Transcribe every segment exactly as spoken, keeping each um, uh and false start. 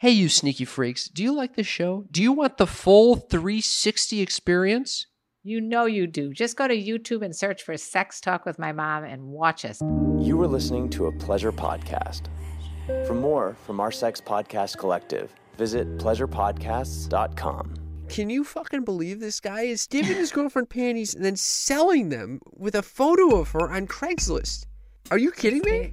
Hey, you sneaky freaks. Do you like this show? Do you want the full three sixty experience? You know you do. Just go to YouTube and search for Sex Talk with My Mom and watch us. You are listening to a Pleasure podcast. For more from our Sex Podcast Collective, visit pleasure podcasts dot com. Can you fucking believe this guy is giving his girlfriend panties and then selling them with a photo of her on Craigslist? Are you kidding me?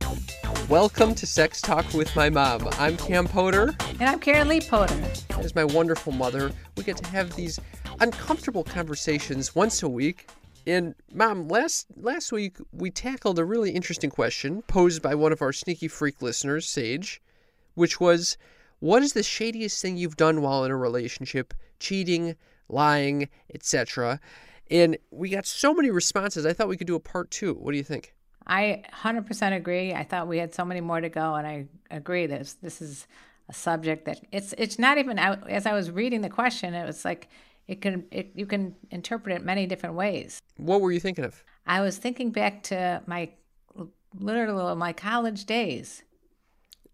Welcome to Sex Talk with My Mom. I'm Cam Potter. And I'm Karen Lee Potter. As my wonderful mother, we get to have these uncomfortable conversations once a week. And Mom, last last week we tackled a really interesting question posed by one of our sneaky freak listeners, Sage, which was, what is the shadiest thing you've done while in a relationship? Cheating, lying, et cetera. And we got so many responses, I thought we could do a part two. What do you think? I one hundred percent agree. I thought we had so many more to go, and I agree that this, this is a subject that it's it's not even out. As I was reading the question, it was like it can it, you can interpret it many different ways. What were you thinking of? I was thinking back to my literally my college days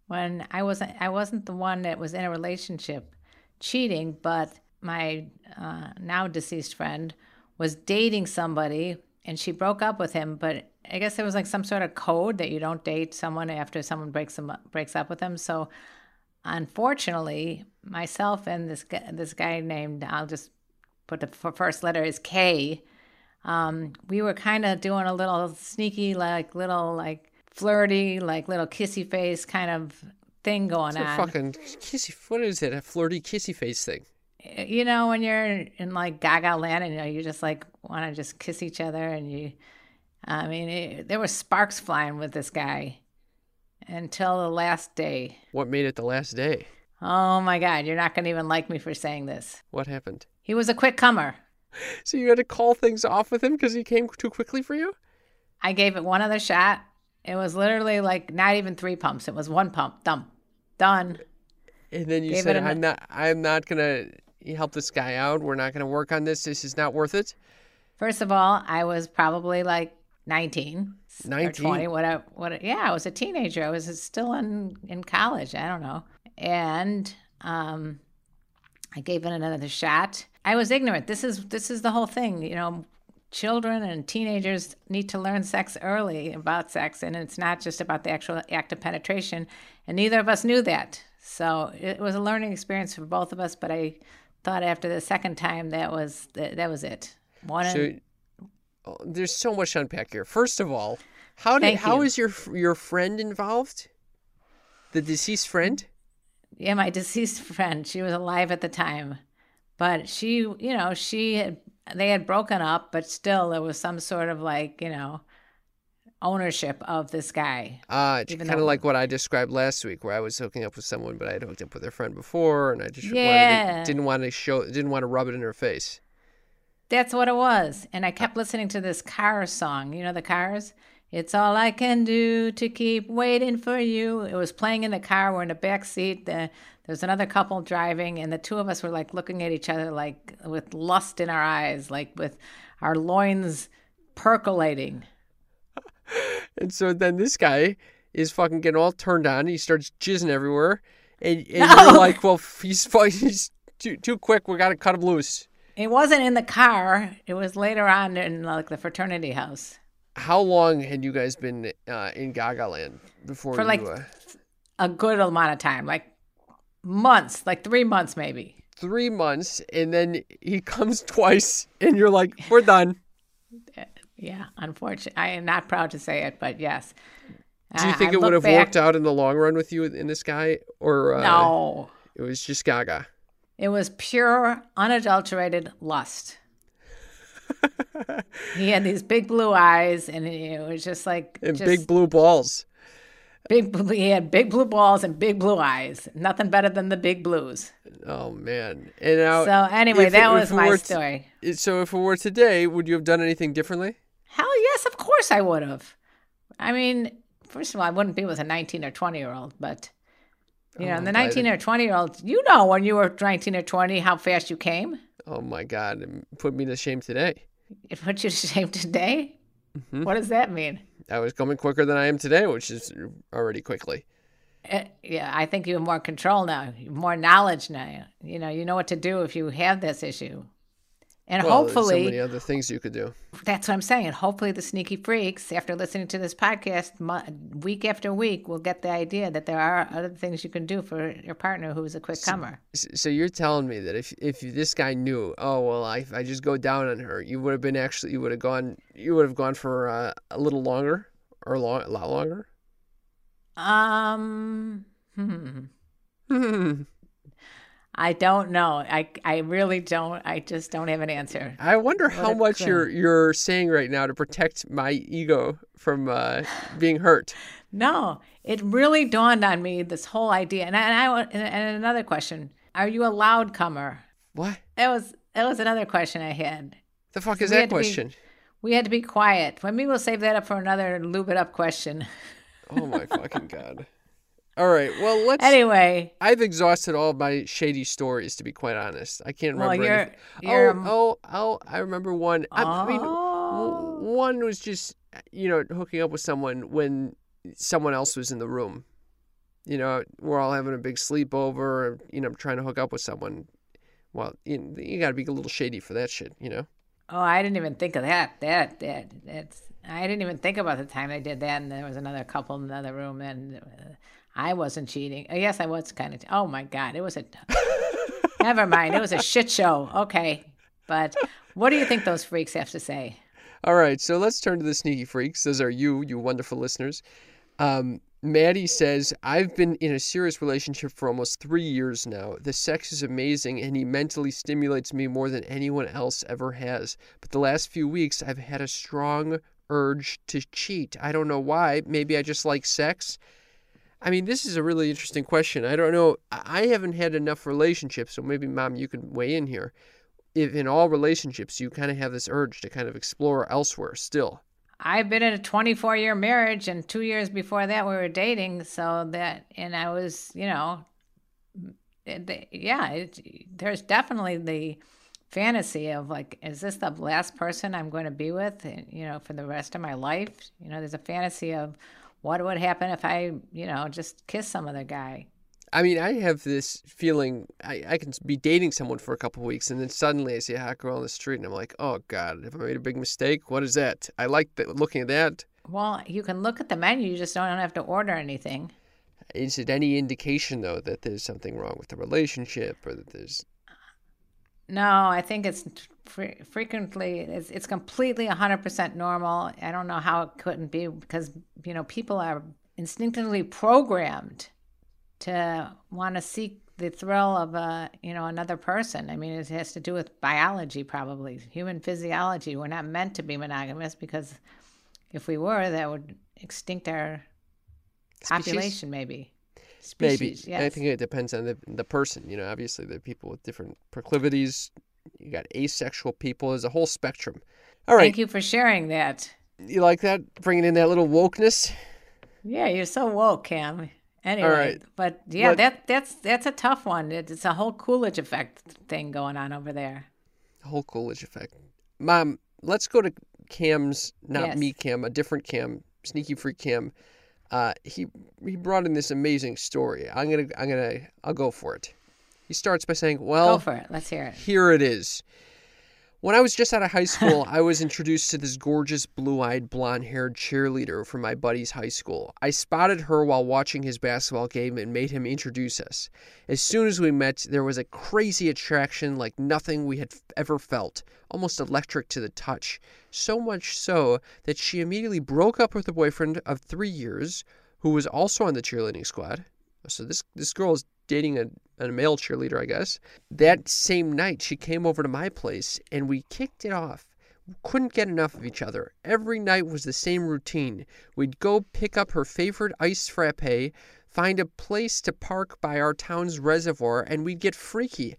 when I wasn't I wasn't the one that was in a relationship cheating, but my uh, now deceased friend was dating somebody, and she broke up with him, but I guess there was like some sort of code that you don't date someone after someone breaks them up, breaks up with them. So unfortunately, myself and this guy, this guy named, I'll just put the first letter is K. Um, we were kind of doing a little sneaky, like little, like flirty, like little kissy face kind of thing going it's a on. Fucking kissy, what is it? A flirty kissy face thing. You know, when you're in like gaga land and you know, you just like want to just kiss each other and you... I mean, it, there were sparks flying with this guy until the last day. What made it the last day? Oh, my God. You're not going to even like me for saying this. What happened? He was a quick comer. So you had to call things off with him because he came too quickly for you? I gave it one other shot. It was literally like not even three pumps. It was one pump. Dump. Done. And then you gave said, I'm not, I'm not going to help this guy out. We're not going to work on this. This is not worth it. First of all, I was probably like, nineteen, nineteen or twenty, what I, what I, yeah, I was a teenager. I was still in, in college. I don't know. And um, I gave it another shot. I was ignorant. This is this is the whole thing. You know, children and teenagers need to learn sex early about sex, and it's not just about the actual act of penetration. And neither of us knew that. So it was a learning experience for both of us. But I thought after the second time that was that, that was it. One. So- and, There's so much to unpack here. First of all, how did how is your your friend involved? The deceased friend? Yeah, my deceased friend. She was alive at the time, but she, you know, she had, they had broken up, but still there was some sort of like, you know, ownership of this guy. Uh, it's kind of like what I described last week, where I was hooking up with someone, but I had hooked up with their friend before, and I just yeah. wanted to, didn't want to show, didn't want to rub it in her face. That's what it was. And I kept listening to this Cars song. You know the Cars? It's all I can do to keep waiting for you. It was playing in the car. We're in the back seat. The, there's another couple driving. And the two of us were like looking at each other like with lust in our eyes, like with our loins percolating. And so then this guy is fucking getting all turned on. He starts jizzing everywhere. And, and no. You're like, well, he's, he's too, too quick. We got to cut him loose. It wasn't in the car. It was later on in like the fraternity house. How long had you guys been uh, in Gaga Land before? For you, like uh... a good amount of time, like months, like three months maybe. Three months, and then he comes twice, and you're like, "We're done." yeah, unfortunately, I am not proud to say it, but yes. Do you think I, I it would have back... worked out in the long run with you in this guy, or uh, no? It was just gaga. It was pure, unadulterated lust. He had these big blue eyes, and it was just like and just... big blue balls. Big, he had big blue balls and big blue eyes. Nothing better than the big blues. Oh, man. And now, so anyway, that it, was my t- story. So if it were today, would you have done anything differently? Hell yes, of course I would have. I mean, first of all, I wouldn't be with a nineteen or twenty-year-old, but, you oh know, the nineteen or twenty-year-olds, you know when you were nineteen or twenty, how fast you came. Oh, my God. It put me to shame today. It put you to shame today? Mm-hmm. What does that mean? I was coming quicker than I am today, which is already quickly. Uh, yeah, I think you have more control now, more knowledge now. You know, you know what to do if you have this issue. And well, hopefully... there's so many other things you could do. That's what I'm saying. And hopefully the sneaky freaks, after listening to this podcast mu- week after week, will get the idea that there are other things you can do for your partner who is a quick so, comer. So you're telling me that if if this guy knew, oh, well, I I just go down on her, you would have been actually, you would have gone, you would have gone for uh, a little longer or long, a lot longer? Um, hmm. Hmm. I don't know. I, I really don't. I just don't have an answer. I wonder how much you're you're saying right now to protect my ego from uh, being hurt. No, it really dawned on me, this whole idea. And I, and, I, and another question: are you a loud comer? What? That was that was another question I had. The fuck is that question? Be, we had to be quiet. Well, maybe we'll save that up for another lube it up question. Oh my fucking God. All right. Well, let's. Anyway, I've exhausted all of my shady stories, to be quite honest. I can't remember. Well, you're, you're, oh, oh, oh! I remember one. Oh. I mean, one was just, you know, hooking up with someone when someone else was in the room. You know, we're all having a big sleepover. You know, I'm trying to hook up with someone. Well, you, you got to be a little shady for that shit. You know. Oh, I didn't even think of that. That that that's. I didn't even think about the time I did that, and there was another couple in another room, and. Uh, I wasn't cheating. Oh, yes, I was kind of. T- oh, my God. It was a. Never mind. It was a shit show. Okay. But what do you think those freaks have to say? All right. So let's turn to the sneaky freaks. Those are you, you wonderful listeners. Um, Maddie says, I've been in a serious relationship for almost three years now. The sex is amazing, and he mentally stimulates me more than anyone else ever has. But the last few weeks, I've had a strong urge to cheat. I don't know why. Maybe I just like sex. I mean, this is a really interesting question. I don't know. I haven't had enough relationships, so maybe, Mom, you can weigh in here. If in all relationships, you kind of have this urge to kind of explore elsewhere still. I've been in a twenty-four-year marriage, and two years before that, we were dating. So that, and I was, you know, yeah, it, there's definitely the fantasy of like, is this the last person I'm going to be with, you know, for the rest of my life? You know, there's a fantasy of, what would happen if I, you know, just kiss some other guy? I mean, I have this feeling I, I can be dating someone for a couple of weeks, and then suddenly I see a hot girl on the street, and I'm like, oh, God, have I made a big mistake? What is that? I like the, looking at that. Well, you can look at the menu. You just don't have to order anything. Is it any indication, though, that there's something wrong with the relationship or that there's... No, I think it's fre- frequently, it's, it's completely one hundred percent normal. I don't know how it couldn't be because, you know, people are instinctively programmed to want to seek the thrill of, a, you know, another person. I mean, it has to do with biology, probably, human physiology. We're not meant to be monogamous because if we were, that would extinct our population, Species. maybe. Species, Maybe. Yes. I think it depends on the the person. You know, obviously there are people with different proclivities. You got asexual people. There's a whole spectrum. All right. Thank you for sharing that. You like that? Bringing in that little wokeness? Yeah, you're so woke, Cam. Anyway, All right. but yeah, Let, that that's that's a tough one. It's a whole Coolidge effect thing going on over there. The whole Coolidge effect. Mom, let's go to Cam's, not yes. me, Cam, a different Cam, sneaky freak Cam. Uh, he he brought in this amazing story. I'm gonna I'm gonna I'll go for it. He starts by saying, "Well, go for it. Let's hear it. Here it is. When I was just out of high school, I was introduced to this gorgeous blue-eyed blonde-haired cheerleader from my buddy's high school. I spotted her while watching his basketball game and made him introduce us. As soon as we met, there was a crazy attraction like nothing we had ever felt, almost electric to the touch. So much so that she immediately broke up with a boyfriend of three years who was also on the cheerleading squad. So this this girl is dating a, a male cheerleader, I guess. That same night, she came over to my place, and we kicked it off. We couldn't get enough of each other. Every night was the same routine. We'd go pick up her favorite iced frappe, find a place to park by our town's reservoir, and we'd get freaky.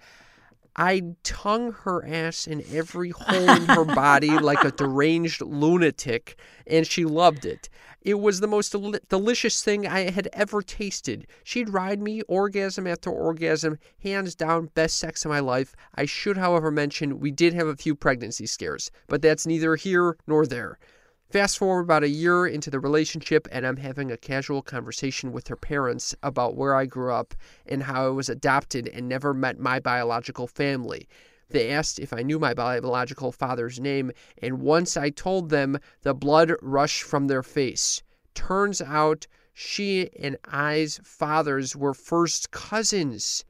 I'd tongue her ass in every hole in her body like a deranged lunatic, and she loved it. It was the most del- delicious thing I had ever tasted. She'd ride me orgasm after orgasm, hands down, best sex of my life. I should, however, mention we did have a few pregnancy scares, but that's neither here nor there. Fast forward about a year into the relationship, and I'm having a casual conversation with her parents about where I grew up and how I was adopted and never met my biological family. They asked if I knew my biological father's name, and once I told them, the blood rushed from their face. Turns out she and I's fathers were first cousins,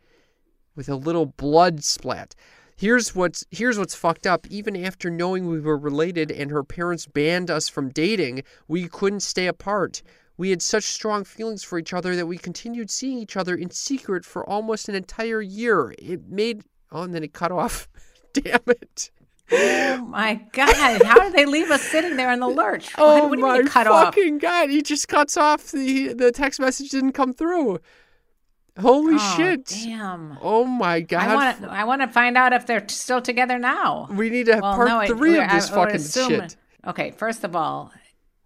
with a little blood splat. Here's what's here's what's fucked up. Even after knowing we were related and her parents banned us from dating, we couldn't stay apart. We had such strong feelings for each other that we continued seeing each other in secret for almost an entire year. It made... Oh, and then it cut off. Damn it. Oh, my God. How did they leave us sitting there in the lurch? Oh, what do you mean cut fucking off? fucking God. He just cuts off. The, the text message didn't come through. Holy oh, shit. Damn. Oh, my God. I want to find out if they're t- still together now. We need to have well, part no, three I, of this I, fucking assume, shit. Okay, first of all,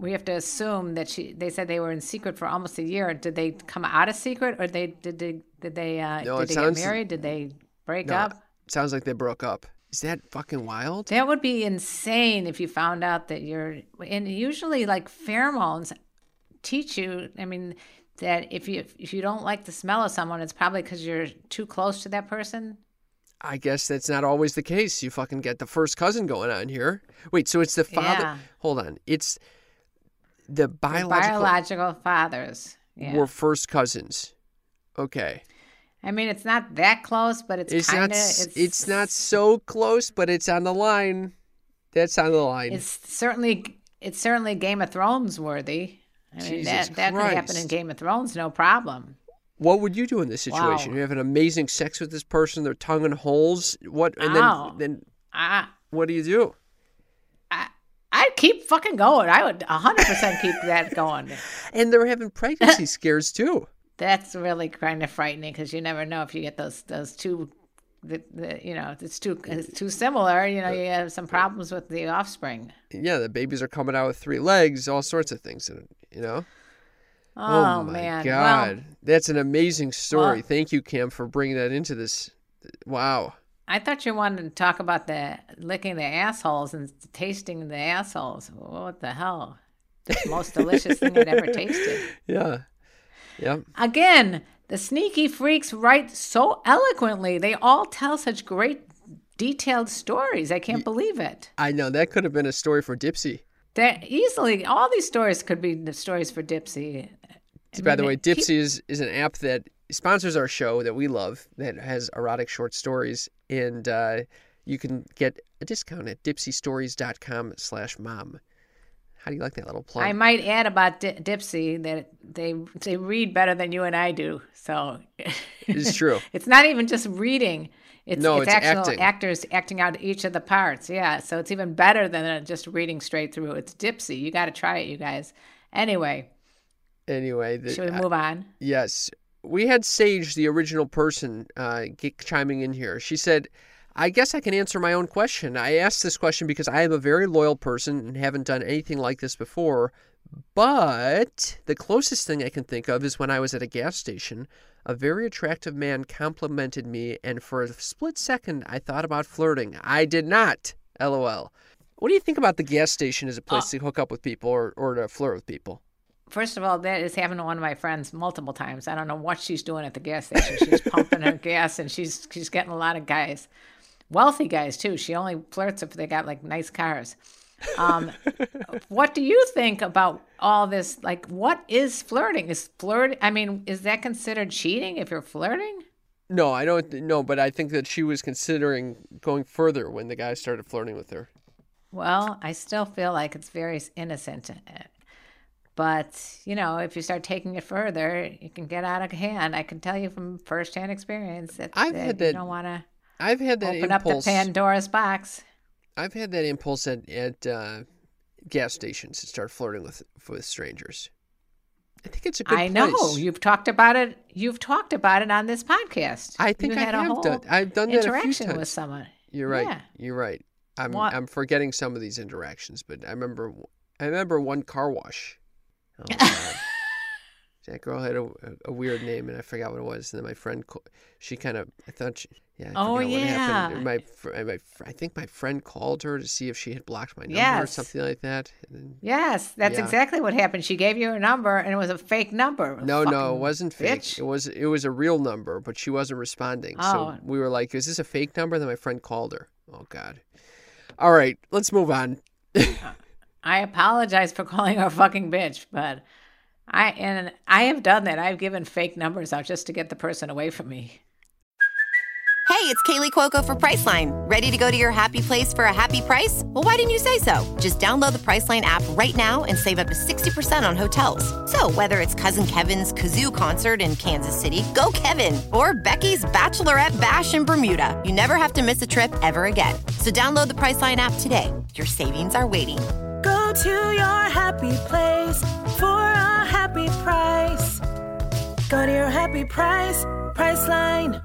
we have to assume that she. They said they were in secret for almost a year. Did they come out of secret, or they did they did they uh, no, did they sounds, get married? Did they break no, up? It sounds like they broke up. Is that fucking wild? That would be insane if you found out that you're. And usually, like, pheromones teach you. I mean. That if you if you don't like the smell of someone, it's probably because you're too close to that person? I guess that's not always the case. You fucking get the first cousin going on here. Wait, so it's the father. Yeah. Hold on. It's the biological, the biological fathers. Yeah. Were first cousins. Okay. I mean, it's not that close, but it's, it's kind of. It's, it's not so close, but it's on the line. That's on the line. It's certainly It's certainly Game of Thrones worthy. I mean, Jesus that, that could happen in Game of Thrones, no problem. What would you do in this situation? Wow. You have an amazing sex with this person, their tongue in holes. What? And Ow. then, then I, what do you do? I, I'd keep fucking going. I would one hundred percent keep that going. And they're having pregnancy scares too. That's really kind of frightening because you never know if you get those those two, the, the, you know, it's too it's too similar. You know, you have some problems with the offspring. Yeah, the babies are coming out with three legs, all sorts of things in it. You know? Oh, oh my man. God. Well, that's an amazing story. Well, thank you, Cam, for bringing that into this. Wow. I thought you wanted to talk about the licking the assholes and tasting the assholes. What the hell? The most delicious thing I'd ever tasted. Yeah. Yeah. Again, the sneaky freaks write so eloquently. They all tell such great detailed stories. I can't believe it. I know. That could have been a story for Dipsy. That easily, all these stories could be the stories for Dipsy. I By mean, the way, Dipsy he, is, is an app that sponsors our show that we love that has erotic short stories, and uh, you can get a discount at dipsy stories dot com slash mom. How do you like that little plug? I might add about D- Dipsy that they they read better than you and I do. So it's true. It's not even just reading. It's, no, it's, it's actual acting. Actors acting out each of the parts. Yeah, so it's even better than just reading straight through. It's Dipsy. You got to try it, you guys. Anyway. Anyway. The, should we move on? Uh, yes. We had Sage, the original person, uh, chiming in here. She said, I guess I can answer my own question. I asked this question because I am a very loyal person and haven't done anything like this before. But the closest thing I can think of is when I was at a gas station, a very attractive man complimented me, and for a split second, I thought about flirting. I did not. LOL. What do you think about the gas station as a place oh. to hook up with people or, or to flirt with people? First of all, that is happened to one of my friends multiple times. I don't know what she's doing at the gas station. She's pumping her gas, and she's she's getting a lot of guys. wealthy guys too. She only flirts if they got like nice cars. Um, what do you think about all this? Like, what is flirting? Is flirt? I mean, is that considered cheating if you're flirting? No, I don't. No, but I think that she was considering going further when the guy started flirting with her. Well, I still feel like it's very innocent. But, you know, if you start taking it further, you can get out of hand. I can tell you from firsthand experience that, I've that had you that, don't want to I've had that open impulse. Up the Pandora's box. I've had that impulse at, at uh, gas stations to start flirting with with strangers. I think it's a good I place. know. You've talked about it. You've talked about it on this podcast. I think you I had have a whole done. I've done that interaction a few times. with someone. You're right. Yeah. You're right. I'm what? I'm forgetting some of these interactions, but I remember I remember one car wash. Oh, God. That girl had a, a weird name, and I forgot what it was. And then my friend, she kind of, I thought, she, yeah, I oh yeah, what happened. My, my, I think my friend called her to see if she had blocked my number yes. or something like that. And then, yes, that's yeah. exactly what happened. She gave you her number, and it was a fake number. No, no, it wasn't fake. Bitch. It was, it was a real number, but she wasn't responding. Oh. So we were like, "Is this a fake number?" Then my friend called her. Oh God. All right, let's move on. I apologize for calling her a fucking bitch, but. I and I have done that. I've given fake numbers out just to get the person away from me. Hey, it's Kaylee Cuoco for Priceline. Ready to go to your happy place for a happy price? Well, why didn't you say so? Just download the Priceline app right now and save up to sixty percent on hotels. So whether it's Cousin Kevin's Kazoo Concert in Kansas City, go Kevin, or Becky's Bachelorette Bash in Bermuda, you never have to miss a trip ever again. So download the Priceline app today. Your savings are waiting. Go to your happy place for a happy price. Go to your happy price, Priceline.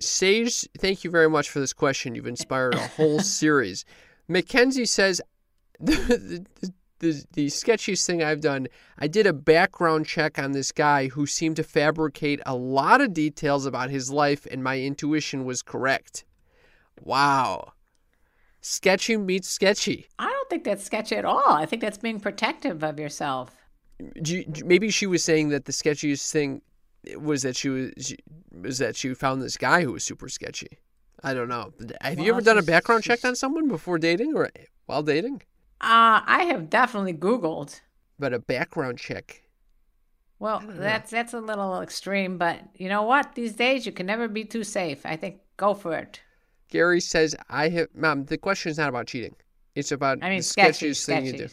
Sage, thank you very much for this question. You've inspired a whole series. Mackenzie says, the, the, the, the sketchiest thing I've done, I did a background check on this guy who seemed to fabricate a lot of details about his life, and my intuition was correct. Wow. Sketchy meets sketchy. I don't think that's sketchy at all. I think that's being protective of yourself. Do you, maybe she was saying that the sketchiest thing was that she was, was that she found this guy who was super sketchy. I don't know. Have well, you ever done a background check on someone before dating or while dating? Uh, I have definitely Googled. But a background check. Well, that's that's a little extreme, but you know what? These days you can never be too safe. I think go for it. Gary says, I have, Mom, the question is not about cheating. It's about I mean, the sketchy, sketchiest sketchy. thing you do.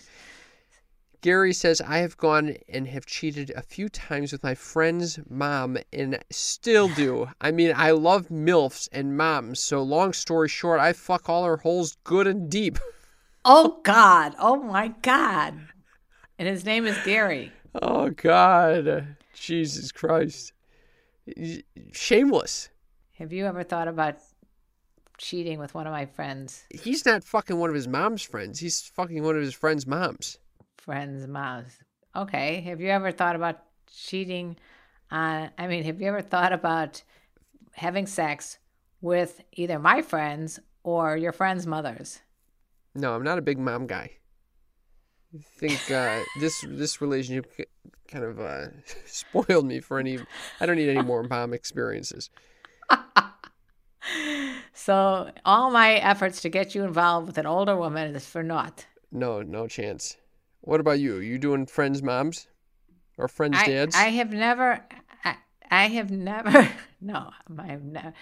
Gary says, I have gone and have cheated a few times with my friend's mom and still do. I mean, I love MILFs and moms. So long story short, I fuck all her holes good and deep. Oh, God. Oh, my God. And his name is Gary. Oh, God. Jesus Christ. Shameless. Have you ever thought about cheating with one of my friends? He's not fucking one of his mom's friends. He's fucking one of his friend's moms. Friend's moms. Okay. Have you ever thought about cheating on, I mean, have you ever thought about having sex with either my friends or your friend's mothers? No, I'm not a big mom guy. I think uh, this this relationship kind of uh, spoiled me for any, I don't need any more mom experiences. So all my efforts to get you involved with an older woman is for naught. No, no chance. What about you? Are you doing friends' moms or friends' dads? I, I have never, I, I have never, no, I've never.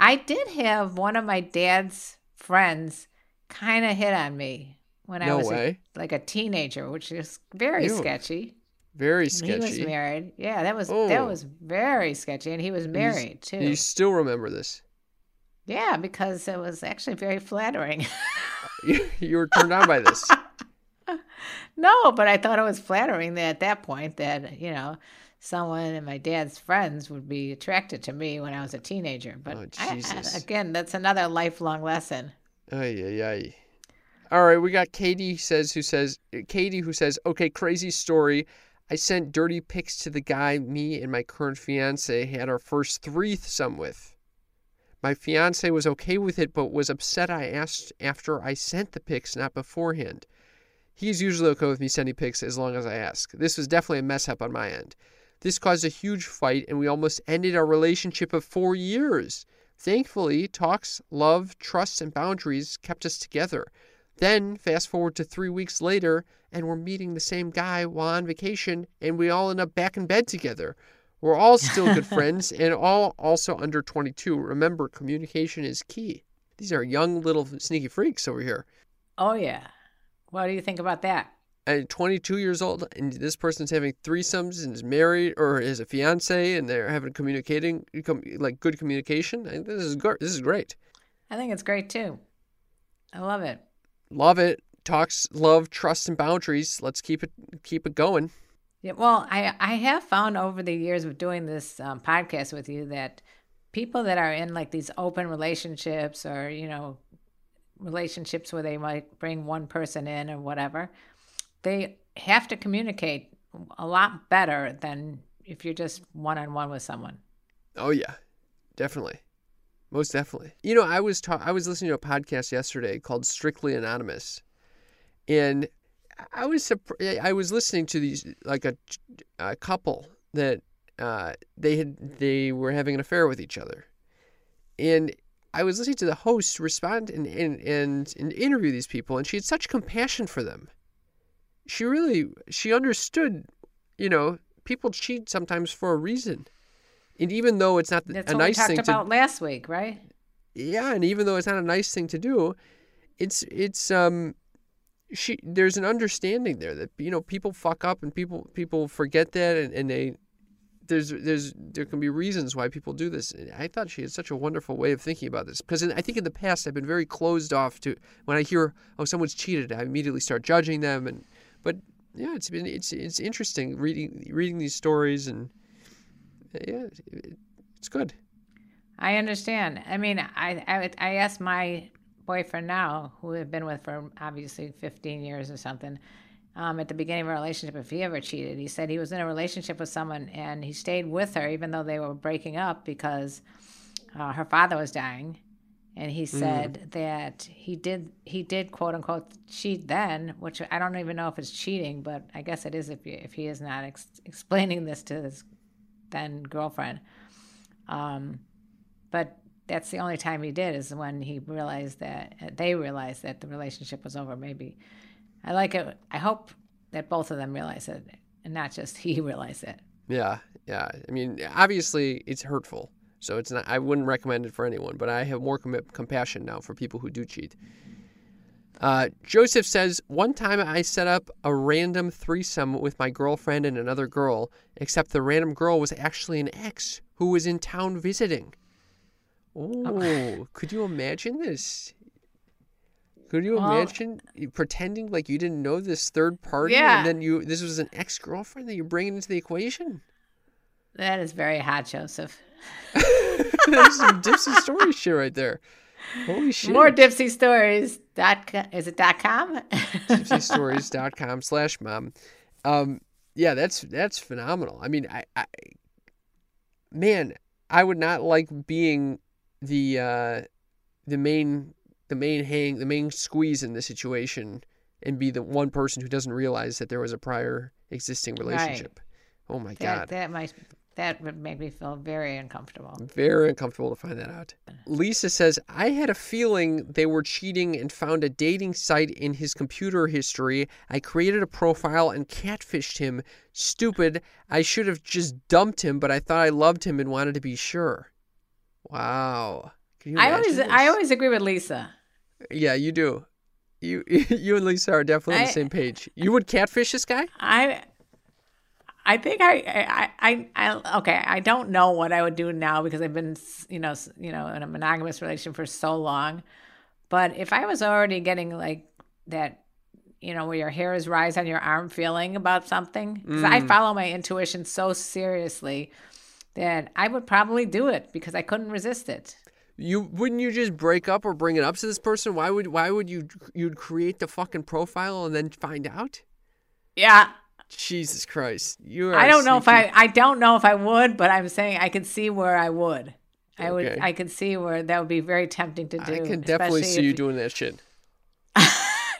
I did have one of my dad's friends kind of hit on me when no I was a, like a teenager, which is very Ew. sketchy. Very sketchy. And he was married. Yeah, that was, oh. that was very sketchy. And he was married He's, too. You still remember this? Yeah, because it was actually very flattering. you, you were turned on by this. No, but I thought it was flattering that at that point that, you know, someone and my dad's friends would be attracted to me when I was a teenager. But oh, Jesus. I, I, again, that's another lifelong lesson. Ay, ay, ay. All right, we got Katie says who says Katie who says, okay, crazy story. I sent dirty pics to the guy me and my current fiance had our first threesome with. My fiance was okay with it, but was upset I asked after I sent the pics, not beforehand. He's usually okay with me sending pics as long as I ask. This was definitely a mess up on my end. This caused a huge fight, and we almost ended our relationship of four years. Thankfully, talks, love, trust, and boundaries kept us together. Then, fast forward to three weeks later, and we're meeting the same guy while on vacation, and we all end up back in bed together. We're all still good friends, and all also under twenty-two. Remember, communication is key. These are young little sneaky freaks over here. Oh, yeah. What do you think about that? At twenty-two years old, and this person's having threesomes and is married or is a fiance, and they're having communicating like good communication. And this is good. This is great. I think it's great too. I love it. Love it. Talks, love, trust, and boundaries. Let's keep it keep it going. Yeah. Well, I I have found over the years of doing this um, podcast with you that people that are in like these open relationships or you know relationships where they might bring one person in or whatever. They have to communicate a lot better than if you're just one-on-one with someone. Oh, yeah, definitely. Most definitely. You know, I was ta- I was listening to a podcast yesterday called Strictly Anonymous, and I was surprised. I was listening to these like a, a couple that uh, they had they were having an affair with each other, and I was listening to the host respond and and, and, and interview these people, and she had such compassion for them. She really, she understood, you know, people cheat sometimes for a reason. And even though it's not That's a nice thing to... That's what we talked about last week, right? Yeah, and even though it's not a nice thing to do, it's, it's, um, she, there's an understanding there that, you know, people fuck up and people, people forget that and, and they, there's, there's, there can be reasons why people do this. And I thought she had such a wonderful way of thinking about this because I think in the past I've been very closed off to, when I hear, oh, someone's cheated, I immediately start judging them and, But yeah, it's been it's it's interesting reading reading these stories and yeah, it, it's good. I understand. I mean, I, I I asked my boyfriend now, who I've been with for obviously fifteen years or something, um, at the beginning of our relationship, if he ever cheated. He said he was in a relationship with someone and he stayed with her even though they were breaking up because uh, her father was dying. And he said mm. that he did, he did quote unquote cheat then, which I don't even know if it's cheating, but I guess it is if you, if he is not ex- explaining this to his then girlfriend. Um, but that's the only time he did is when he realized that they realized that the relationship was over. Maybe I like it. I hope that both of them realize it and not just he realized it. Yeah. Yeah. I mean, obviously it's hurtful. So it's not. I wouldn't recommend it for anyone, but I have more com- compassion now for people who do cheat. Uh, Joseph says, one time I set up a random threesome with my girlfriend and another girl, except the random girl was actually an ex who was in town visiting. Oh, could you imagine this? Could you well, imagine pretending like you didn't know this third party yeah. and then you this was an ex-girlfriend that you're bringing into the equation? That is very hot, Joseph. There's some Dipsy Stories shit right there. Holy shit. More Dipsy Stories. Dot com, is it dot com? dipsystories.com slash mom. Um, yeah, that's that's phenomenal. I mean, I, I man, I would not like being the uh, the main the main hang the main squeeze in this situation and be the one person who doesn't realize that there was a prior existing relationship. Right. Oh my that, god. That might That would make me feel very uncomfortable. Very uncomfortable to find that out. Lisa says, I had a feeling they were cheating and found a dating site in his computer history. I created a profile and catfished him. Stupid. I should have just dumped him, but I thought I loved him and wanted to be sure. Wow. Can you I always this? I always agree with Lisa. Yeah, you do. You you and Lisa are definitely I, on the same page. You would catfish this guy? I... I think I, I, I, I, okay, I don't know what I would do now because I've been, you know, you know, in a monogamous relationship for so long. But if I was already getting like that, you know, where your hair is rise on your arm feeling about something, because mm. I follow my intuition so seriously that I would probably do it because I couldn't resist it. You wouldn't you just break up or bring it up to this person? Why would, why would you, you'd create the fucking profile and then find out? Yeah. Jesus Christ. You are I don't know sneaky. if I I don't know if I would, but I'm saying I could see where I would. I okay. would I could see where that would be very tempting to do. I can definitely see you doing that shit.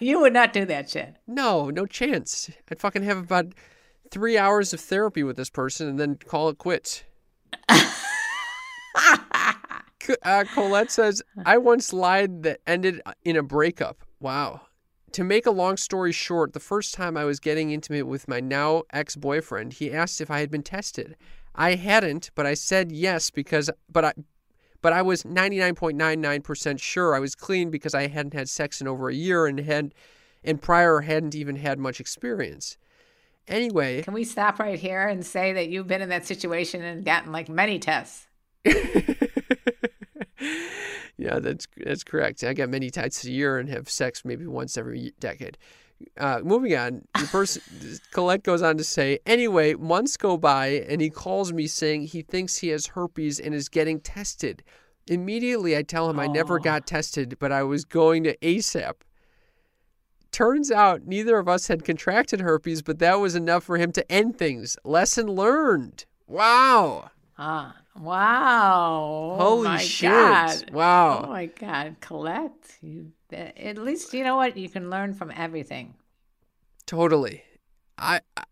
You would not do that shit. No, no chance. I'd fucking have about three hours of therapy with this person and then call it quits. Uh, Colette says, I once lied that ended in a breakup. Wow. To make a long story short, the first time I was getting intimate with my now ex-boyfriend, he asked if I had been tested. I hadn't, but I said yes because, but I, but I was ninety-nine point nine nine percent sure I was clean because I hadn't had sex in over a year and had, and prior hadn't even had much experience. Anyway. Can we stop right here and say that you've been in that situation and gotten like many tests? Yeah, that's that's correct. I got many times a year and have sex maybe once every decade. Uh, moving on, the person Colette goes on to say, anyway, months go by and he calls me saying he thinks he has herpes and is getting tested. Immediately, I tell him oh. I never got tested, but I was going to ASAP. Turns out neither of us had contracted herpes, but that was enough for him to end things. Lesson learned. Wow. Ah. Wow. Holy my shit. God. Wow. Oh, my God. Colette, you, at least, you know what? You can learn from everything. Totally. I, I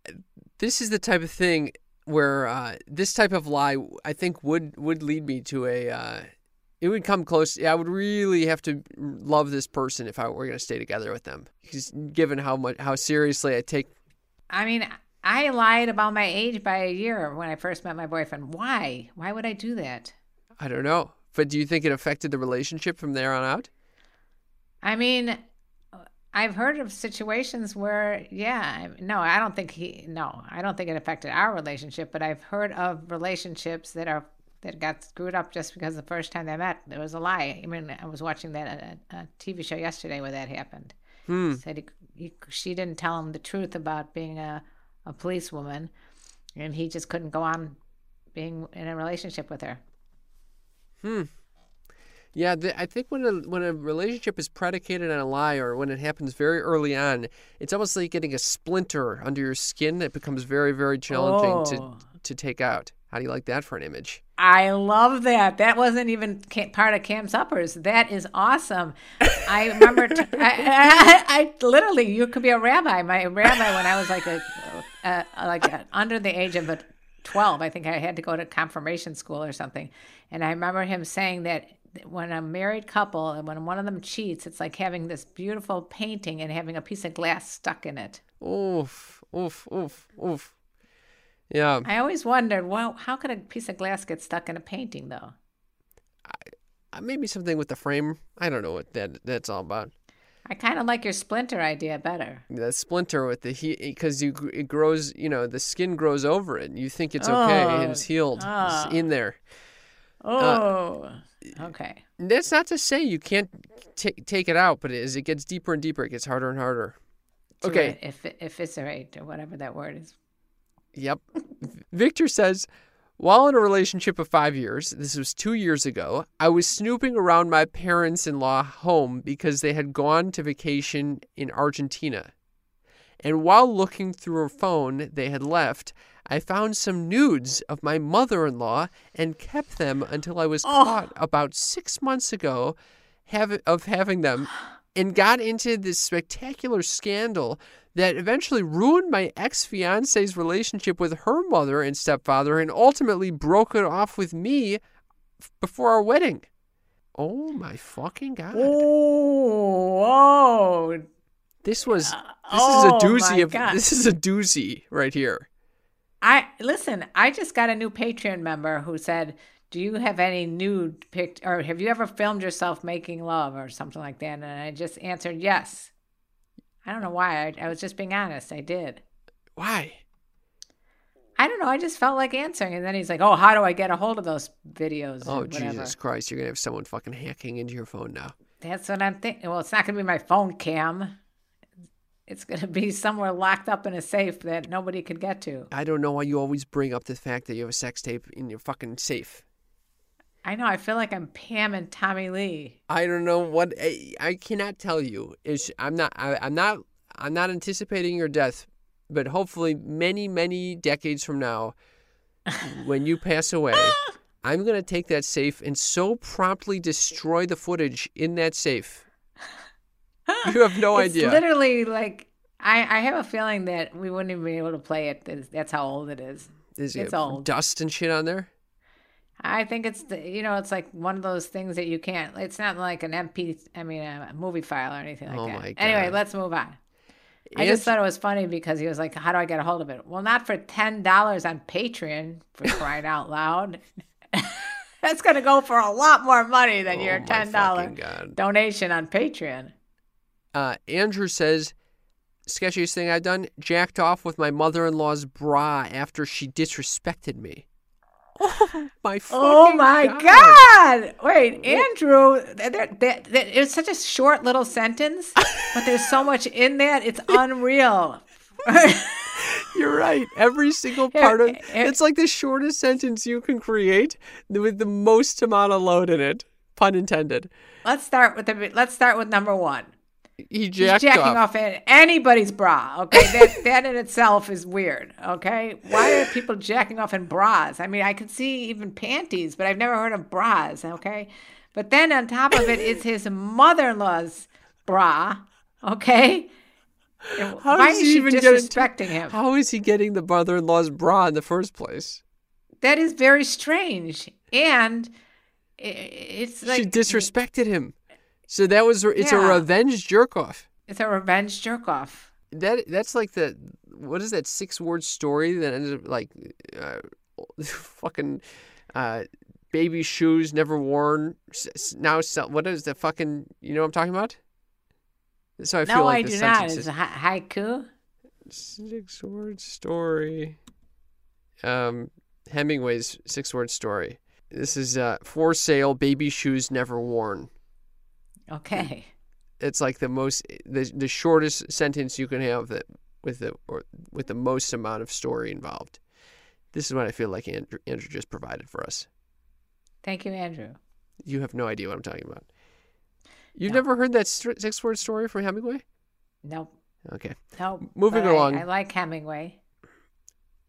this is the type of thing where uh, this type of lie, I think, would, would lead me to a uh, – it would come close. I would really have to love this person if I were going to stay together with them, just given how much, how seriously I take – I mean – I lied about my age by a year when I first met my boyfriend. Why? Why would I do that? I don't know. But do you think it affected the relationship from there on out? I mean, I've heard of situations where, yeah, no, I don't think he, no, I don't think it affected our relationship, but I've heard of relationships that are, that got screwed up just because the first time they met, there was a lie. I mean, I was watching that, a, a T V show yesterday where that happened. Hmm. Said he, he, she didn't tell him the truth about being a, a policewoman, and he just couldn't go on being in a relationship with her. Hmm. Yeah, the, I think when a, when a relationship is predicated on a lie, or when it happens very early on, it's almost like getting a splinter under your skin that becomes very, very challenging oh. to to take out. How do you like that for an image? I love that. That wasn't even part of Cam's Uppers. That is awesome. I remember, t- I, I, I literally, you could be a rabbi. My rabbi, when I was like a, a, a like a, under the age of twelve, I think I had to go to confirmation school or something. And I remember him saying that when a married couple and when one of them cheats, it's like having this beautiful painting and having a piece of glass stuck in it. Oof, oof, oof, oof. Yeah, I always wondered, well, how could a piece of glass get stuck in a painting, though? I, maybe something with the frame. I don't know what that that's all about. I kind of like your splinter idea better. The splinter with the heat, because you it grows, you know, the skin grows over it. And you think it's oh. okay, and it's healed, oh. it's in there. Oh, uh, okay. That's not to say you can't t- take it out, but as it gets deeper and deeper, it gets harder and harder. To okay, it, if if it's right or whatever that word is. Yep. Victor says, while in a relationship of five years, this was two years ago, I was snooping around my parents-in-law home because they had gone to vacation in Argentina. And while looking through her phone they had left, I found some nudes of my mother-in-law and kept them until I was oh. caught about six months ago have, of having them and got into this spectacular scandal that eventually ruined my ex-fiance's relationship with her mother and stepfather and ultimately broke it off with me f- before our wedding. Oh, my fucking God. Oh, oh. This was, this oh, is a doozy. Of, this is a doozy right here. I listen, I just got a new Patreon member who said, do you have any nude pic, or have you ever filmed yourself making love or something like that? And I just answered yes. I don't know why. I, I was just being honest. I did. Why? I don't know. I just felt like answering. And then he's like, oh, how do I get a hold of those videos? Oh, Jesus Christ. You're going to have someone fucking hacking into your phone now. That's what I'm thinking. Well, it's not going to be my phone, Cam. It's going to be somewhere locked up in a safe that nobody could get to. I don't know why you always bring up the fact that you have a sex tape in your fucking safe. I know. I feel like I'm Pam and Tommy Lee. I don't know what I, I cannot tell you. It's, I'm not. I, I'm not. I'm not anticipating your death, but hopefully, many, many decades from now, when you pass away, I'm gonna take that safe and so promptly destroy the footage in that safe. You have no it's idea. It's literally like I, I have a feeling that we wouldn't even be able to play it. That's how old it is. Is it's it old. Dust and shit on there? I think it's, the, you know, it's like one of those things that you can't, it's not like an M P, I mean, a movie file or anything like oh that. My God. Anyway, let's move on. It's... I just thought it was funny because he was like, how do I get a hold of it? Well, not for ten dollars on Patreon, for crying out loud. That's going to go for a lot more money than oh your ten dollars donation on Patreon. Uh, Andrew says, sketchiest thing I've done, jacked off with my mother-in-law's bra after she disrespected me. Oh my fucking Oh my God. God. Wait, Andrew, they're, they're, they're, it's such a short little sentence, but there's so much in that. It's unreal. You're right. Every single part of it. It's like the shortest sentence you can create with the most amount of load in it. Pun intended. Let's start with the, let's start with number one. He jacked He's jacking off. off in anybody's bra, okay? That that in itself is weird, okay? Why are people jacking off in bras? I mean, I can see even panties, but I've never heard of bras, okay? But then on top of it is his mother-in-law's bra, okay? How Why is, is she even disrespecting getting, him? How is he getting the mother-in-law's bra in the first place? That is very strange. And it's like... She disrespected him. So that was, it's yeah. a revenge jerk-off. It's a revenge jerk-off. That, that's like the, what is that six-word story that ended up like, uh, fucking uh, baby shoes never worn, now, sell, what is the fucking, you know what I'm talking about? So I feel no, like I the do not. Is... It's a ha- haiku. Six-word story. Um, Hemingway's six-word story. This is uh, for sale, baby shoes never worn. Okay. It's like the most, the the shortest sentence you can have that with the or with the most amount of story involved. This is what I feel like Andrew, Andrew just provided for us. Thank you, Andrew. You have no idea what I'm talking about. You've no. never heard that st- six-word story from Hemingway? Nope. Okay. Nope. Moving along. I, I like Hemingway.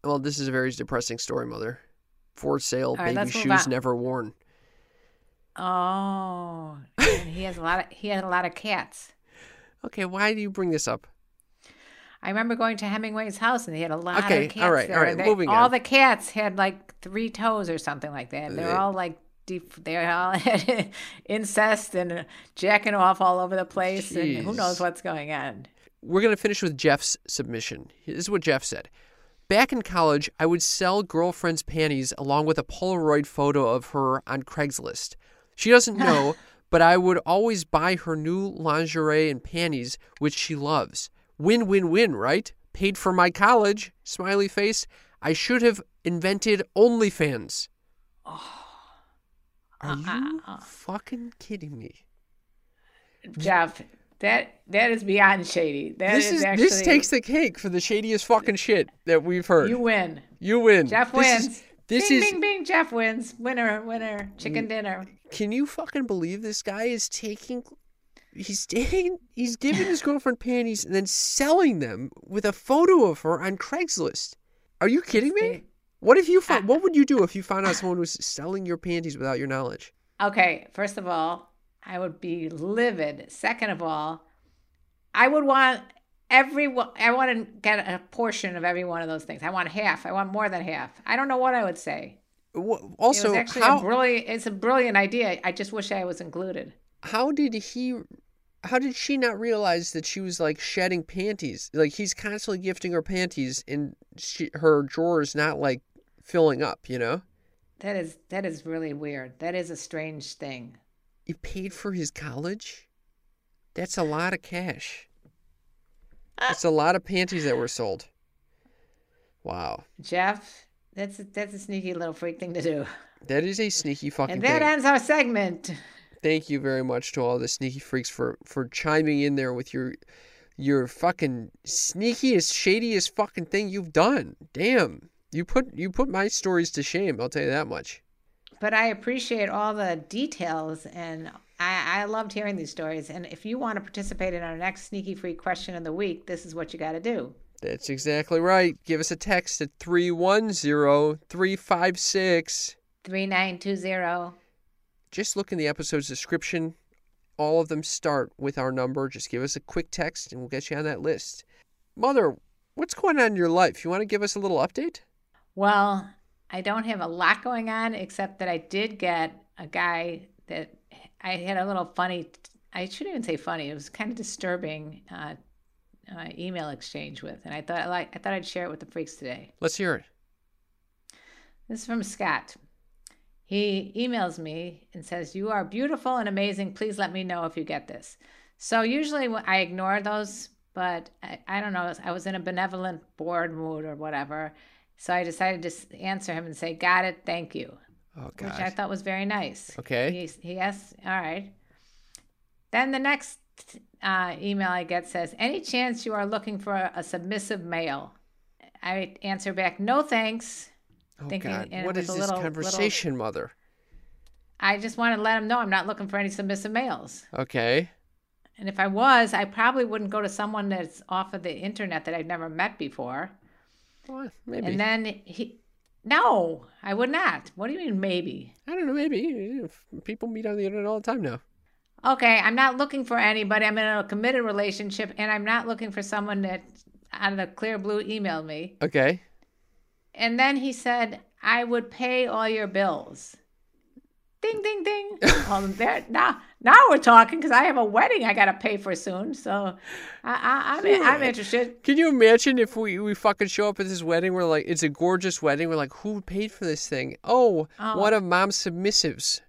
Well, this is a very depressing story, Mother. For sale, right, baby shoes never worn. Oh, and he has a lot. Of, he had a lot of cats. Okay, why do you bring this up? I remember going to Hemingway's house, and he had a lot okay, of cats. Okay, all right, there. all right, they, moving all on. All the cats had like three toes or something like that. They're all like deep. They all had incest and jacking off all over the place, Jeez. and who knows what's going on. We're gonna finish with Jeff's submission. This is what Jeff said. Back in college, I would sell girlfriends' panties along with a Polaroid photo of her on Craigslist. She doesn't know, but I would always buy her new lingerie and panties, which she loves. Win, win, win, right? Paid for my college. Smiley face. I should have invented OnlyFans. Oh. Are you uh, fucking kidding me? Jeff, that that is beyond shady. That this is, is actually... This takes the cake for the shadiest fucking shit that we've heard. You win. You win. Jeff this wins. Is, this bing, is... bing, bing. Jeff wins. Winner, winner. Chicken dinner. Can you fucking believe this guy is taking, he's taking, he's giving his girlfriend panties and then selling them with a photo of her on Craigslist? Are you kidding me? What if you found, what would you do if you found out someone was selling your panties without your knowledge? Okay, first of all, I would be livid. Second of all, I would want every, I want to get a portion of every one of those things. I want half. I want more than half. I don't know what I would say. Also, it was actually how, a brilliant, it's a brilliant idea. I just wish I was included. How did he, how did she not realize that she was like shedding panties? Like he's constantly gifting her panties and she, her drawer is not like filling up, you know? That is, that is really weird. That is a strange thing. He paid for his college? That's a lot of cash. That's a lot of panties that were sold. Wow. Jeff? That's a, that's a sneaky little freak thing to do. That is a sneaky fucking thing. And that thing. ends our segment. Thank you very much to all the sneaky freaks for, for chiming in there with your your fucking sneakiest, shadiest fucking thing you've done. Damn. You put you put my stories to shame, I'll tell you that much. But I appreciate all the details, and I, I loved hearing these stories. And if you want to participate in our next sneaky freak question of the week, this is what you got to do. That's exactly right. Give us a text at three one zero, three five six, three nine two zero. Just look in the episode's description. All of them start with our number. Just give us a quick text and we'll get you on that list. Mother, what's going on in your life? You want to give us a little update? Well, I don't have a lot going on, except that I did get a guy that I had a little funny, I shouldn't even say funny, it was kind of disturbing uh, uh, email exchange with. And I thought, I, like, I thought I'd share it with the freaks today. Let's hear it. This is from Scott. He emails me and says, "You are beautiful and amazing. Please let me know if you get this." So usually I ignore those, but I, I don't know. I was in a benevolent bored mood or whatever. So I decided to answer him and say, "Got it. Thank you." Oh, gosh. Which I thought was very nice. Okay. He, he asked, all right. Then the next uh, email I get says, "Any chance you are looking for a, a submissive male?" I answer back, "No, thanks." Oh, thinking, God. What is this little, conversation, little... mother? I just want to let him know I'm not looking for any submissive males. Okay. And if I was, I probably wouldn't go to someone that's off of the internet that I've never met before. Well, maybe. And then he... No, I would not. What do you mean maybe? I don't know, maybe. People meet on the internet all the time now. Okay, I'm not looking for anybody. I'm in a committed relationship, and I'm not looking for someone that out of the clear blue emailed me. Okay. And then he said, "I would pay all your bills." Ding, ding, ding. Well, there, now, now we're talking, because I have a wedding I got to pay for soon. So I, I, I'm yeah. I'm interested. Can you imagine if we, we fucking show up at this wedding? We're like, it's a gorgeous wedding. We're like, who paid for this thing? Oh, oh. One of Mom's submissives.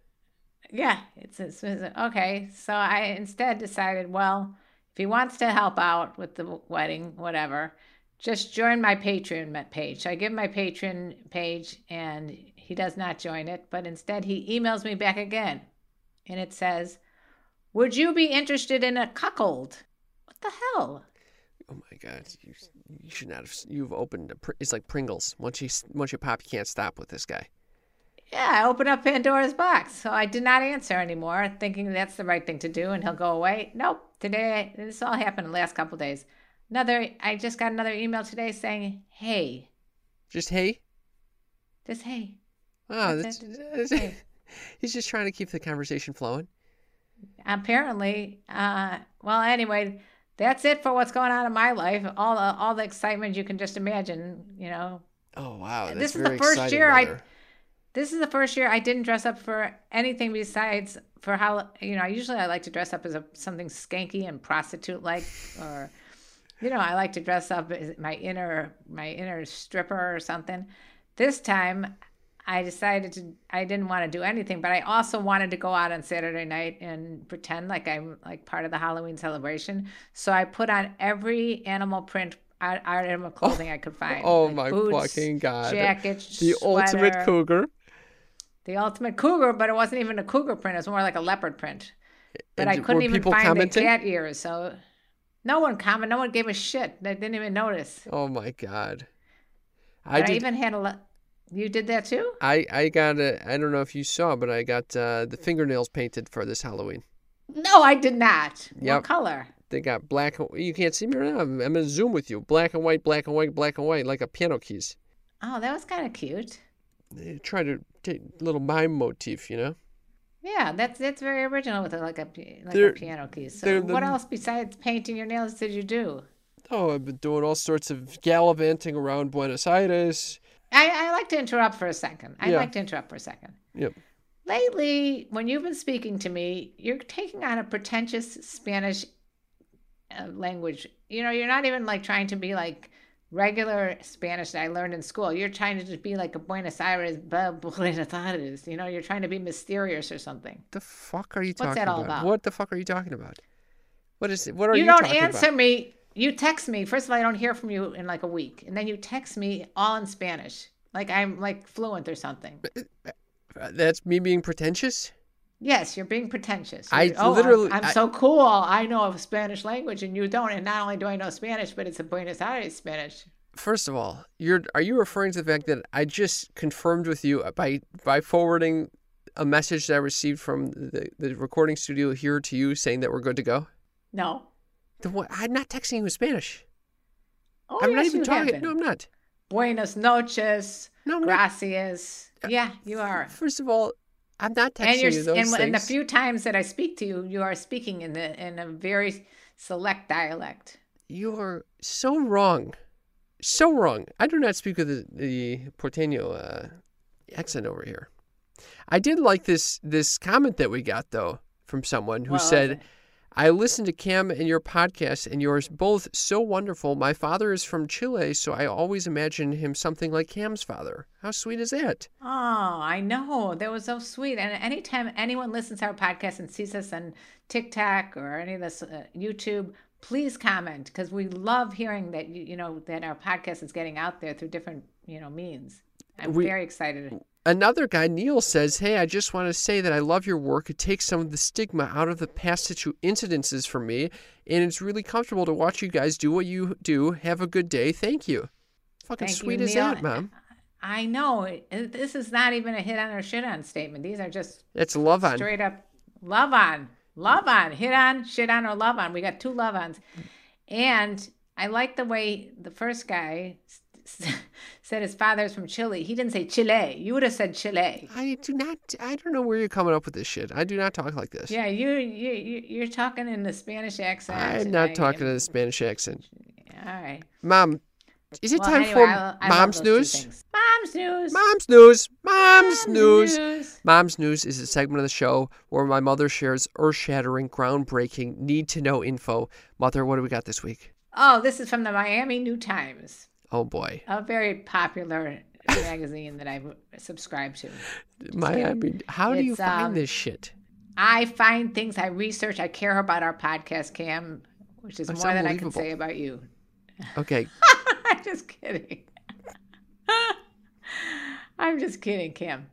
Yeah. it's, it's Okay. So I instead decided, well, if he wants to help out with the wedding, whatever, just join my Patreon page. So I give my Patreon page, and he does not join it, but instead he emails me back again. And it says, "Would you be interested in a cuckold?" What the hell? Oh my God. You, you should not have, you've opened, a, it's like Pringles. Once you, once you pop, you can't stop with this guy. Yeah, I opened up Pandora's box. So I did not answer anymore, thinking that's the right thing to do and he'll go away. Nope. Today, this all happened in the last couple of days. Another, I just got another email today saying, "Hey." Just hey? Just hey. Oh, that's, that's, that's, he's just trying to keep the conversation flowing. Apparently. Uh, well, anyway, that's it for what's going on in my life. All the, all the excitement you can just imagine, you know. Oh, wow. That's this is very the first exciting, year mother. I. This is the first year I didn't dress up for anything besides for how, you know, usually I like to dress up as a, something skanky and prostitute-like, or, you know, I like to dress up as my inner, my inner stripper or something. This time I decided to, I didn't want to do anything, but I also wanted to go out on Saturday night and pretend like I'm like part of the Halloween celebration. So I put on every animal print item of clothing oh, I could find. Oh like my boots, fucking God. Jacket, the sweater, ultimate cougar. The ultimate cougar, but it wasn't even a cougar print. It was more like a leopard print. But and I couldn't even find commenting? The cat ears. So no one commented. No one gave a shit. They didn't even notice. Oh my God. I, but did... I even had a lot. You did that too? I, I got a, I don't know if you saw, but I got uh, the fingernails painted for this Halloween. No, I did not. Yep. What color? They got black. You can't see me right now. I'm going to Zoom with you. Black and white, black and white, black and white, like a piano keys. Oh, that was kind of cute. They tried to take a little mime motif, you know? Yeah, that's that's very original with like a, like a piano keys. So what the... else besides painting your nails did you do? Oh, I've been doing all sorts of gallivanting around Buenos Aires. I, I like to interrupt for a second. I'd yeah. like to interrupt for a second. Yep. Lately, when you've been speaking to me, you're taking on a pretentious Spanish uh, language. You know, you're not even like trying to be like regular Spanish that I learned in school. You're trying to just be like a Buenos Aires, Buenos Aires. You know, you're trying to be mysterious or something. The fuck are you talking about? What's that all about? What the fuck are you talking about? What is it? What are you, you talking about? You don't answer me. You text me. First of all, I don't hear from you in like a week. And then you text me all in Spanish. Like I'm like fluent or something. That's me being pretentious? Yes, you're being pretentious. You're, I oh, literally. I'm, I'm I, so cool. I know a Spanish language and you don't. And not only do I know Spanish, but it's a Buenos Aires Spanish. First of all, you're are you referring to the fact that I just confirmed with you by, by forwarding a message that I received from the, the recording studio here to you saying that we're good to go? No. The one, I'm not texting you in Spanish. Oh, I'm yes, not even you talking. Haven't. No, I'm not. Buenas noches. No, I'm gracias. Not. Yeah, you are. First of all, I'm not texting and you're, you those and, things. And the few times that I speak to you, you are speaking in the in a very select dialect. You are so wrong, so wrong. I do not speak with the, the Porteño uh, accent over here. I did like this this comment that we got, though, from someone who well, said, I listened to Cam and your podcast, and yours both so wonderful. My father is from Chile, so I always imagine him something like Cam's father. How sweet is that? Oh, I know. That was so sweet. And anytime anyone listens to our podcast and sees us on TikTok or any of this uh, YouTube, please comment, because we love hearing that, you know, that our podcast is getting out there through different, you know, means. I'm we, very excited. Another guy, Neil, says, hey, I just want to say that I love your work. It takes some of the stigma out of the past situ- incidences for me, and it's really comfortable to watch you guys do what you do. Have a good day. Thank you. Fucking Thank sweet you, as Neil. That, Mom. I know. This is not even a hit on or shit on statement. These are just it's love on. Straight up love on. Love on. Hit on, shit on, or love on. We got two love ons. And I like the way the first guy said his father's from Chile. He didn't say Chile. You would have said Chile. I do not. I don't know where you're coming up with this shit. I do not talk like this. Yeah, you you you're talking in the Spanish accent. I'm not I, talking I, in the Spanish accent. All right, Mom. Is it well, time anyway, for I, I Mom's News? Mom's News. Mom's News. Mom's, Mom's News. News. Mom's News is a segment of the show where my mother shares earth-shattering, groundbreaking, need-to-know info. Mother, what do we got this week? Oh, this is from the Miami New Times. Oh, boy. A very popular magazine that I subscribe to. Just Miami. Kidding. How it's, do you find um, this shit? I find things. I research. I care about our podcast, Cam, which is That's more than I can say about you. Okay. I'm just kidding. I'm just kidding, Cam.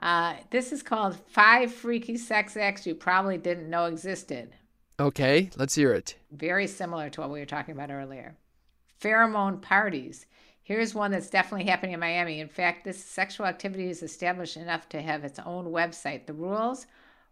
Uh, this is called Five Freaky Sex Acts You Probably Didn't Know Existed. Okay. Let's hear it. Very similar to what we were talking about earlier. Pheromone parties. Here's one that's definitely happening in Miami. In fact, this sexual activity is established enough to have its own website. The rules: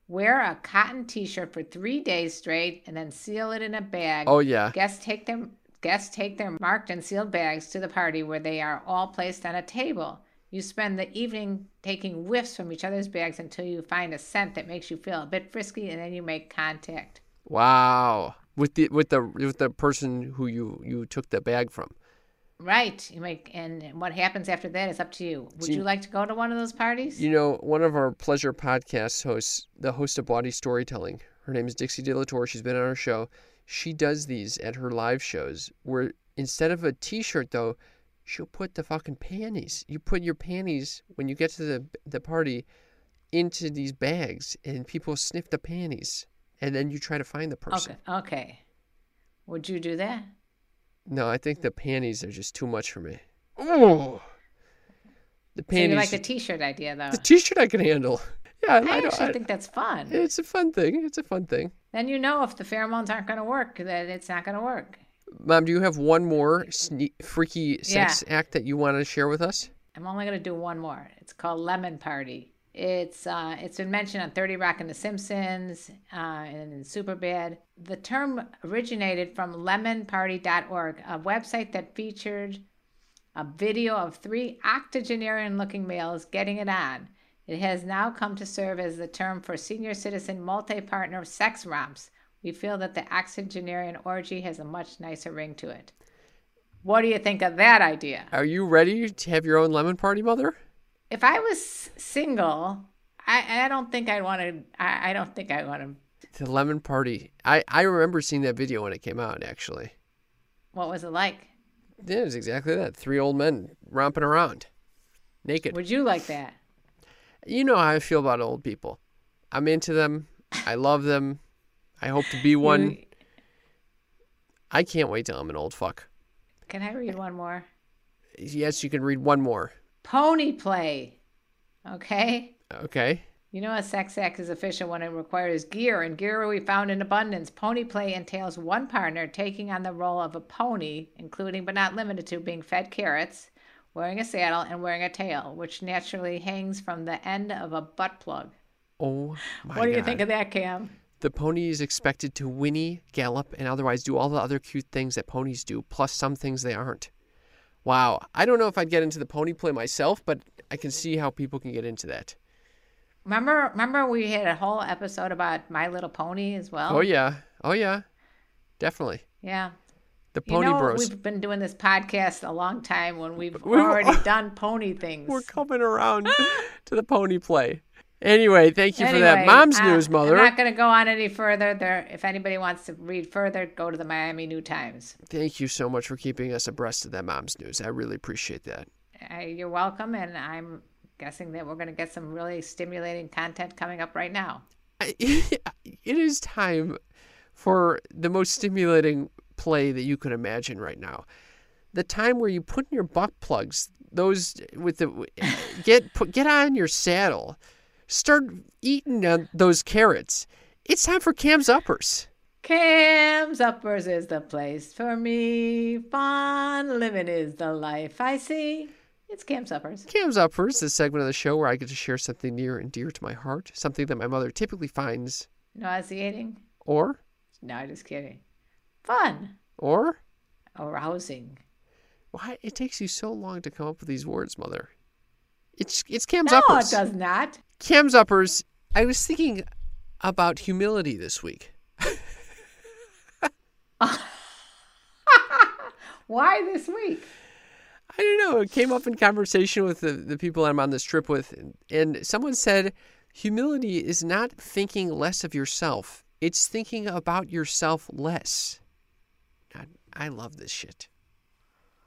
wear a cotton t-shirt for three days straight and then seal it in a bag. Oh, yeah. Guests take their, guests take their marked and sealed bags to the party, where they are all placed on a table. You spend the evening taking whiffs from each other's bags until you find a scent that makes you feel a bit frisky, and then you make contact. Wow. With the with the with the person who you, you took the bag from, right? You make and what happens after that is up to you. Would See, you like to go to one of those parties? You know, one of our pleasure podcast hosts, the host of Body Storytelling, her name is Dixie De La Tour. She's been on our show. She does these at her live shows, where instead of a T-shirt, though, she'll put the fucking panties. You put your panties when you get to the the party into these bags, and people sniff the panties. And then you try to find the person. Okay. Okay. Would you do that? No, I think the panties are just too much for me. Oh. The panties. So you like the t-shirt idea, though. The t-shirt I can handle. Yeah, I, I actually I, think that's fun. It's a fun thing. It's a fun thing. Then you know if the pheromones aren't going to work, that it's not going to work. Mom, do you have one more sne- freaky sex yeah. act that you want to share with us? I'm only going to do one more. It's called Lemon Party. It's uh, it's been mentioned on thirty Rock and The Simpsons uh, and in Superbad. The term originated from lemon party dot org, a website that featured a video of three octogenarian-looking males getting it on. It has now come to serve as the term for senior citizen multi-partner sex romps. We feel that the octogenarian orgy has a much nicer ring to it. What do you think of that idea? Are you ready to have your own lemon party, Mother? If I was single, I, I don't think I'd want to. I, I don't think I want to. The Lemon Party. I, I remember seeing that video when it came out, actually. What was it like? Yeah, it was exactly that. Three old men romping around, naked. Would you like that? You know how I feel about old people. I'm into them. I love them. I hope to be one. I can't wait till I'm an old fuck. Can I read one more? Yes, you can read one more. Pony play. Okay? Okay. You know a sex act is official when it requires gear, and gear we found in abundance. Pony play entails one partner taking on the role of a pony, including but not limited to being fed carrots, wearing a saddle, and wearing a tail, which naturally hangs from the end of a butt plug. Oh, my God. What do you think of that, Cam? The pony is expected to whinny, gallop, and otherwise do all the other cute things that ponies do, plus some things they aren't. Wow. I don't know if I'd get into the pony play myself, but I can see how people can get into that. Remember remember we had a whole episode about My Little Pony as well? Oh, yeah. Oh, yeah. Definitely. Yeah. The Pony you know, Bros. We've been doing this podcast a long time when we've, we've already done pony things. We're coming around to the pony play. Anyway, thank you anyway, for that. Mom's uh, news, Mother. I'm not going to go on any further. There, if anybody wants to read further, go to the Miami New Times. Thank you so much for keeping us abreast of that Mom's news. I really appreciate that. Uh, you're welcome, and I'm guessing that we're going to get some really stimulating content coming up right now. I, it is time for the most stimulating play that you could imagine right now. The time where you put in your butt plugs, those with the get put, get on your saddle. Start eating uh, those carrots. It's time for Cam's Uppers. Cam's Uppers is the place for me. Fun living is the life I see. It's Cam's Uppers. Cam's Uppers, the segment of the show where I get to share something near and dear to my heart, something that my mother typically finds nauseating. Or? No, just kidding. Fun. Or? Arousing. Why? It takes you so long to come up with these words, Mother. It's it's Cam's no, Uppers. No, it does not. Cam's Uppers. I was thinking about humility this week. Why this week? I don't know. It came up in conversation with the, the people I'm on this trip with. And, and someone said, humility is not thinking less of yourself. It's thinking about yourself less. God, I love this shit.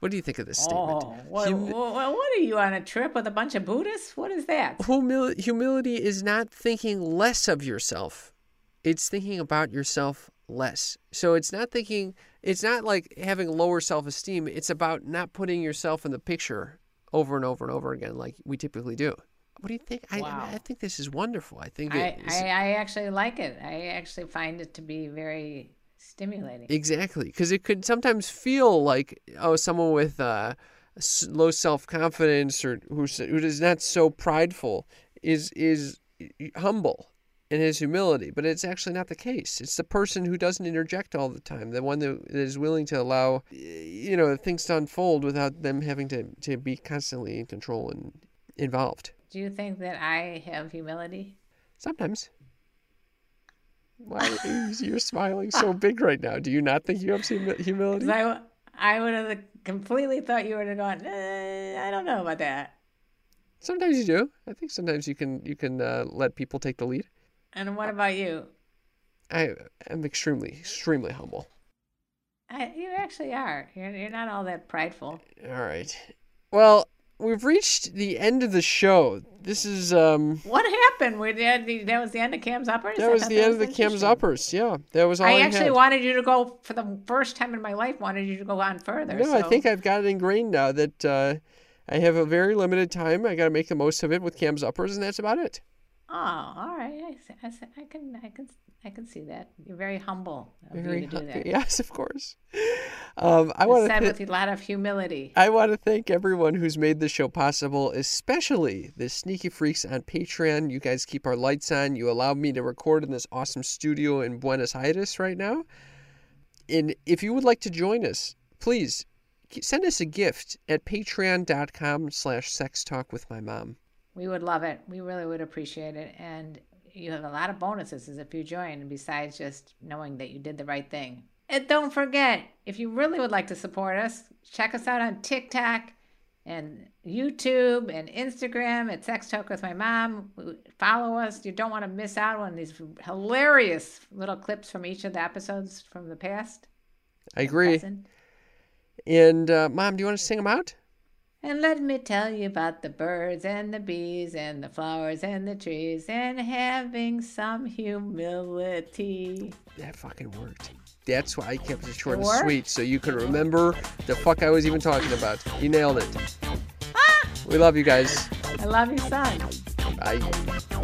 What do you think of this statement? Oh, what, Humi- what, what are you on a trip with a bunch of Buddhists? What is that? Humil- humility is not thinking less of yourself. It's thinking about yourself less. So it's not thinking, it's not like having lower self-esteem. It's about not putting yourself in the picture over and over and over again like we typically do. What do you think? Wow. I, I think this is wonderful. I think it I, is. I, I actually like it. I actually find it to be very stimulating. Exactly, because it could sometimes feel like, oh, someone with uh, low self-confidence or who who is not so prideful is is humble in his humility, but it's actually not the case. It's the person who doesn't interject all the time, the one that is willing to allow, you know, things to unfold without them having to, to be constantly in control and involved. Do you think that I have humility? Sometimes. Why are you, you're smiling so big right now? Do you not think you have humility? I, I would have completely thought you would have gone, eh, I don't know about that. Sometimes you do. I think sometimes you can you can uh, let people take the lead. And what about you? I am extremely, extremely humble. I, you actually are. You're, you're not all that prideful. All right. Well, we've reached the end of the show. This is um. What happened? We had the, that was the end of Cam's Uppers. That I was the that end was of the Cam's Uppers. Yeah, that was all. I, I actually had. wanted you to go for the first time in my life. Wanted you to go on further. No, so. I think I've got it ingrained now that uh, I have a very limited time. I got to make the most of it with Cam's Uppers, and that's about it. Oh, all right. I, I, I can I can I can see that. You're very humble. Very you to do that. Yes, of course. Um, I want to th- with a lot of humility. I want to thank everyone who's made this show possible, especially the sneaky freaks on Patreon. You guys keep our lights on. You allow me to record in this awesome studio in Buenos Aires right now. And if you would like to join us, please send us a gift at patreon dot com slash sex talk with my mom. We would love it. We really would appreciate it. And you have a lot of bonuses if you join, besides just knowing that you did the right thing. And don't forget, if you really would like to support us, check us out on TikTok and YouTube and Instagram at Sex Talk with My Mom. Follow us. You don't want to miss out on these hilarious little clips from each of the episodes from the past. I agree. And uh, Mom, do you want to sing them out? And let me tell you about the birds and the bees and the flowers and the trees and having some humility. That fucking worked. That's why I kept it short and sweet, so you could remember the fuck I was even talking about. You nailed it. Ah! We love you guys. I love you, son. Bye.